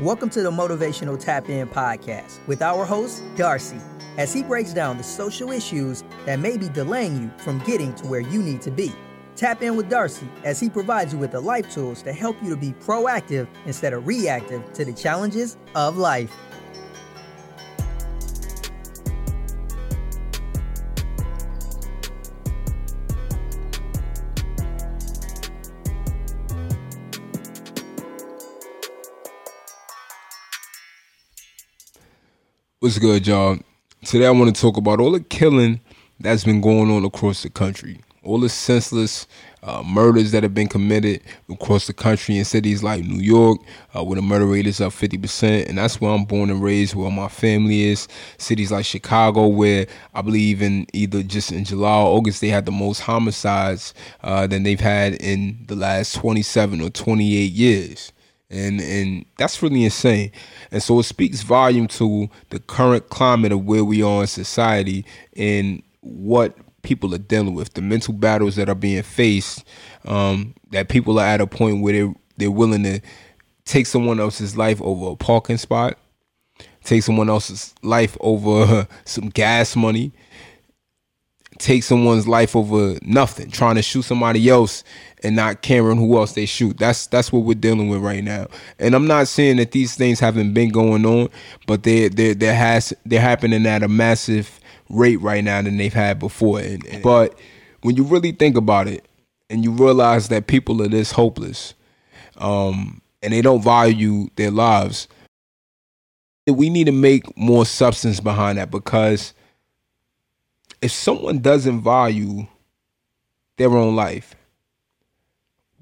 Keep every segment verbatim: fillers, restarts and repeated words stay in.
Welcome to the Motivational Tap In Podcast with our host, Darcy, as he breaks down the social issues that may be delaying you from getting to where you need to be. Tap in with Darcy as he provides you with the life tools to help you to be proactive instead of reactive to the challenges of life. What's good, y'all? Today I want to talk about all the killing that's been going on across the country. All the senseless uh, murders that have been committed across the country in cities like New York, uh, where the murder rate is up fifty percent. And that's where I'm born and raised, where my family is. Cities like Chicago, where I believe in either just in July or August, they had the most homicides uh, than they've had in the last twenty-seven or twenty-eight years. And and that's really insane. And so it speaks volume to the current climate of where we are in society and what people are dealing with, the mental battles that are being faced, um, that people are at a point where they're, they're willing to take someone else's life over a parking spot, take someone else's life over some gas money, take someone's life over nothing, trying to shoot somebody else and not caring who else they shoot. That's that's what we're dealing with right now. And I'm not saying that these things haven't been going on, but they they they has they're happening at a massive rate right now than they've had before. And, and, but when you really think about it and you realize that people are this hopeless, um, and they don't value their lives, we need to make more substance behind that, because if someone doesn't value their own life,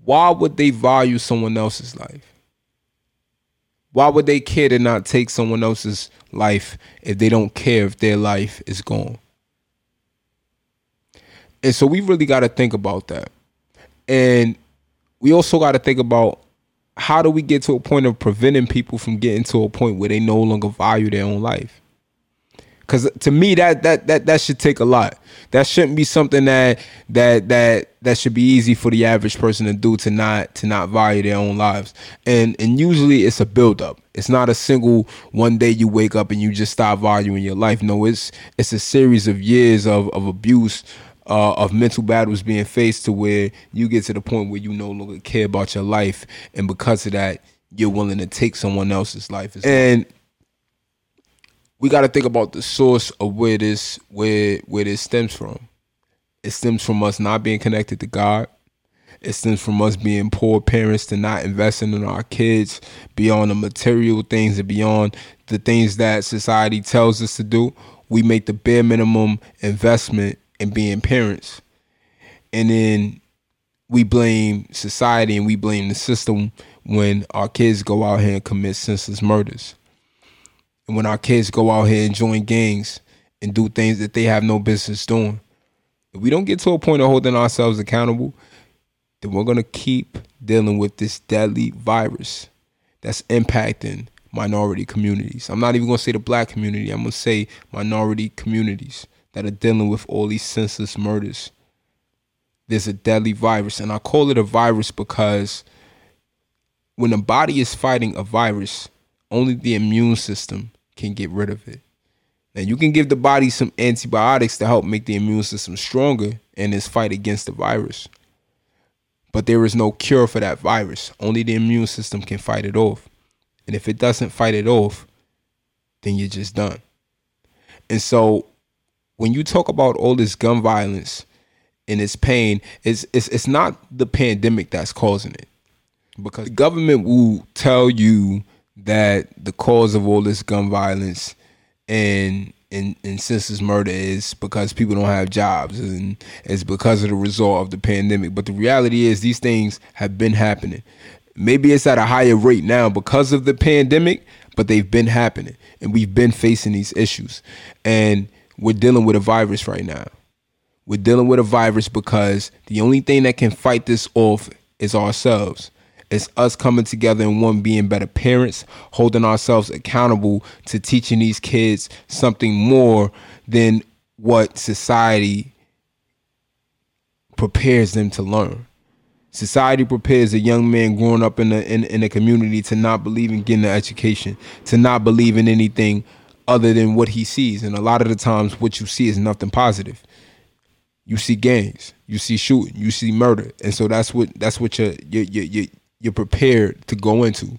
why would they value someone else's life? Why would they care to not take someone else's life if they don't care if their life is gone? And so we really got to think about that. And we also got to think about, how do we get to a point of preventing people from getting to a point where they no longer value their own life? Because to me, that that that that should take a lot. That shouldn't be something that that that that should be easy for the average person to do, to not to not value their own lives. And and usually it's a buildup. It's not a single one day you wake up and you just stop valuing your life. No, it's it's a series of years of of abuse, uh, of mental battles being faced, to where you get to the point where you no longer care about your life, and because of that, you're willing to take someone else's life. And we got to think about the source of where this where where this stems from. It stems from us not being connected to God. It stems from us being poor parents, to not investing in our kids beyond the material things and beyond the things that society tells us to do. We make the bare minimum investment in being parents. And then we blame society and we blame the system when our kids go out here and commit senseless murders. And when our kids go out here and join gangs and do things that they have no business doing, if we don't get to a point of holding ourselves accountable, then we're going to keep dealing with this deadly virus that's impacting minority communities. I'm not even going to say the black community. I'm going to say minority communities that are dealing with all these senseless murders. There's a deadly virus. And I call it a virus because when the body is fighting a virus, only the immune system can get rid of it. Now, you can give the body some antibiotics to help make the immune system stronger in its fight against the virus, but there is no cure for that virus. Only the immune system can fight it off. And if it doesn't fight it off, then you're just done. And so when you talk about all this gun violence and its pain, it's, it's, it's not the pandemic that's causing it, because the government will tell you that the cause of all this gun violence and, and and senseless murder is because people don't have jobs, and it's because of the result of the pandemic. But the reality is, these things have been happening. Maybe it's at a higher rate now because of the pandemic, but they've been happening, and we've been facing these issues. And we're dealing with a virus right now. We're dealing with a virus because the only thing that can fight this off is ourselves. It's us coming together and one, being better parents, holding ourselves accountable to teaching these kids something more than what society prepares them to learn. Society prepares a young man growing up in a in, in a community to not believe in getting an education, to not believe in anything other than what he sees. And a lot of the times what you see is nothing positive. You see gangs, you see shooting, you see murder. And so that's what that's what you're you're you're, you're prepared to go into.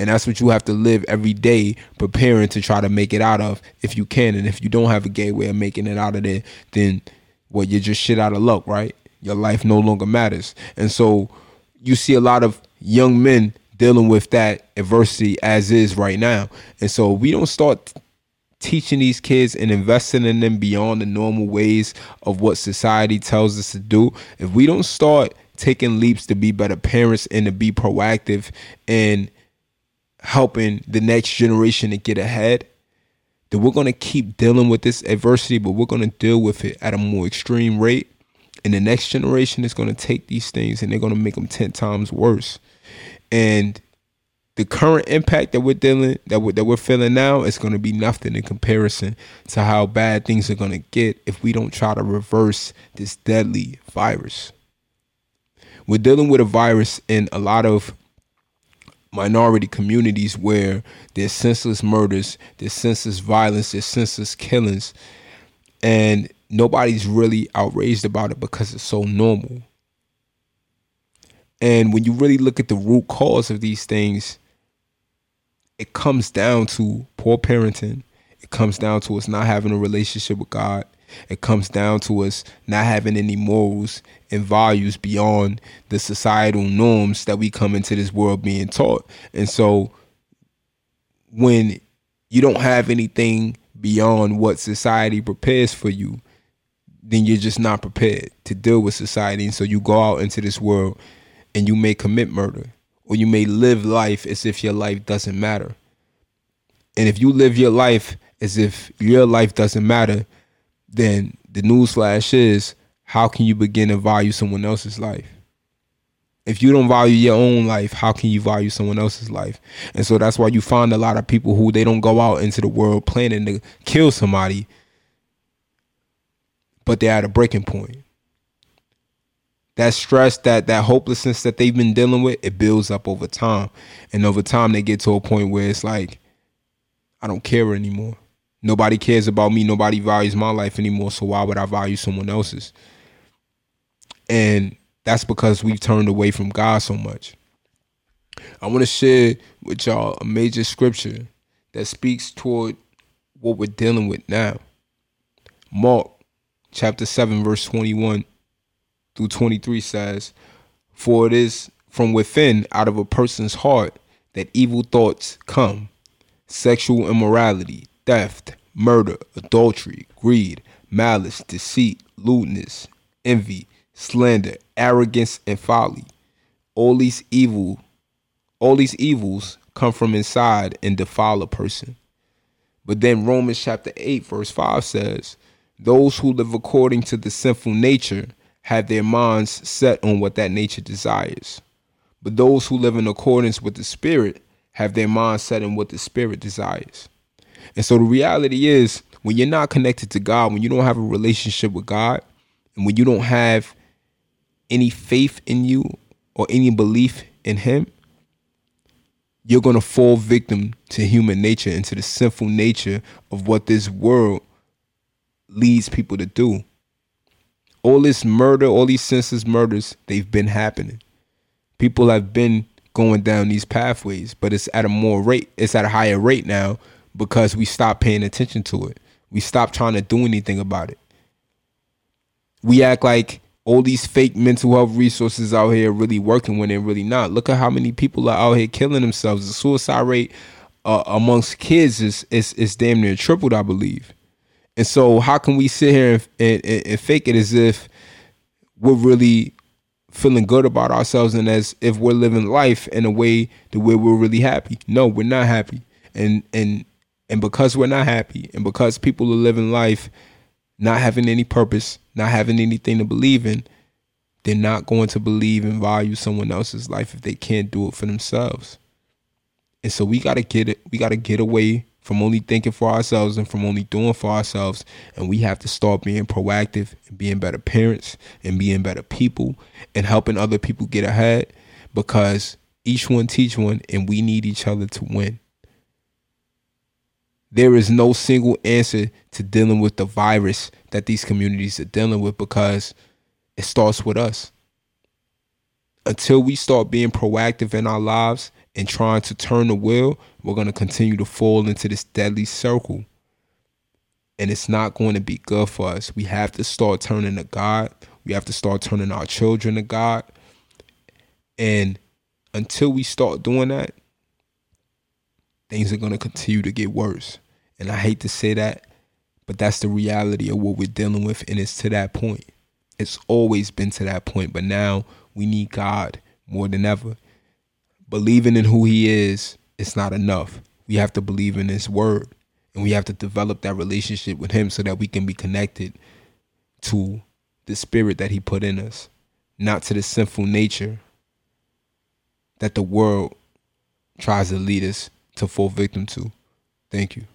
And that's what you have to live every day, preparing to try to make it out of if you can. And if you don't have a gateway of making it out of there, then, well, you're just shit out of luck, right? Your life no longer matters. And so you see a lot of young men dealing with that adversity as is right now. And so we don't start teaching these kids and investing in them beyond the normal ways of what society tells us to do. If we don't start taking leaps to be better parents and to be proactive and helping the next generation to get ahead, then we're going to keep dealing with this adversity, but we're going to deal with it at a more extreme rate. And the next generation is going to take these things and they're going to make them ten times worse. And the current impact that we're dealing, that we're, that we're feeling now is going to be nothing in comparison to how bad things are going to get if we don't try to reverse this deadly virus. We're dealing with a virus in a lot of minority communities where there's senseless murders, there's senseless violence, there's senseless killings, and nobody's really outraged about it because it's so normal. And when you really look at the root cause of these things, it comes down to poor parenting. It comes down to us not having a relationship with God. It comes down to us not having any morals and values beyond the societal norms that we come into this world being taught. And so when you don't have anything beyond what society prepares for you, then you're just not prepared to deal with society. And so you go out into this world and you may commit murder, or you may live life as if your life doesn't matter. And if you live your life as if your life doesn't matter, then the newsflash is, how can you begin to value someone else's life? If you don't value your own life, how can you value someone else's life? And so that's why you find a lot of people who they don't go out into the world planning to kill somebody, but they're at a breaking point. That stress, that that hopelessness that they've been dealing with, it builds up over time. And over time, they get to a point where it's like, I don't care anymore. Nobody cares about me. Nobody values my life anymore. So why would I value someone else's? And that's because we've turned away from God so much. I want to share with y'all a major scripture that speaks toward what we're dealing with now. Mark chapter seven, verse twenty-one through twenty-three says, "For it is from within, out of a person's heart, that evil thoughts come: sexual immorality, theft, murder, adultery, greed, malice, deceit, lewdness, envy, slander, arrogance, and folly. All these evil, all these evils come from inside and defile a person." But then Romans chapter eight, verse five says, "Those who live according to the sinful nature have their minds set on what that nature desires. But those who live in accordance with the Spirit have their minds set on what the Spirit desires." And so the reality is, when you're not connected to God, when you don't have a relationship with God, and when you don't have any faith in you or any belief in Him, you're going to fall victim to human nature and to the sinful nature of what this world leads people to do. All this murder, all these senseless murders, they've been happening. People have been going down these pathways, but it's at a more rate, it's at a higher rate now because we stopped paying attention to it. We stopped trying to do anything about it. We act like all these fake mental health resources out here really working when they're really not. Look at how many people are out here killing themselves. The suicide rate uh, amongst kids is, is is damn near tripled, I believe. And so how can we sit here and, and, and fake it as if we're really feeling good about ourselves and as if we're living life in a way the way we're really happy? No, we're not happy. And and and because we're not happy, and because people are living life not having any purpose, not having anything to believe in, they're not going to believe and value someone else's life if they can't do it for themselves. And so we got to get it. We got to get away from only thinking for ourselves and from only doing for ourselves. And we have to start being proactive and being better parents and being better people and helping other people get ahead, because each one teach one, and we need each other to win. There is no single answer to dealing with the virus that these communities are dealing with, because it starts with us. Until we start being proactive in our lives and trying to turn the wheel, we're going to continue to fall into this deadly circle. And it's not going to be good for us. We have to start turning to God. We have to start turning our children to God. And until we start doing that, things are going to continue to get worse. And I hate to say that, but that's the reality of what we're dealing with. And it's to that point. It's always been to that point. But now we need God more than ever. Believing in who he is, it's not enough. We have to believe in his word. And we have to develop that relationship with him so that we can be connected to the spirit that he put in us, not to the sinful nature that the world tries to lead us to fall victim to. Thank you.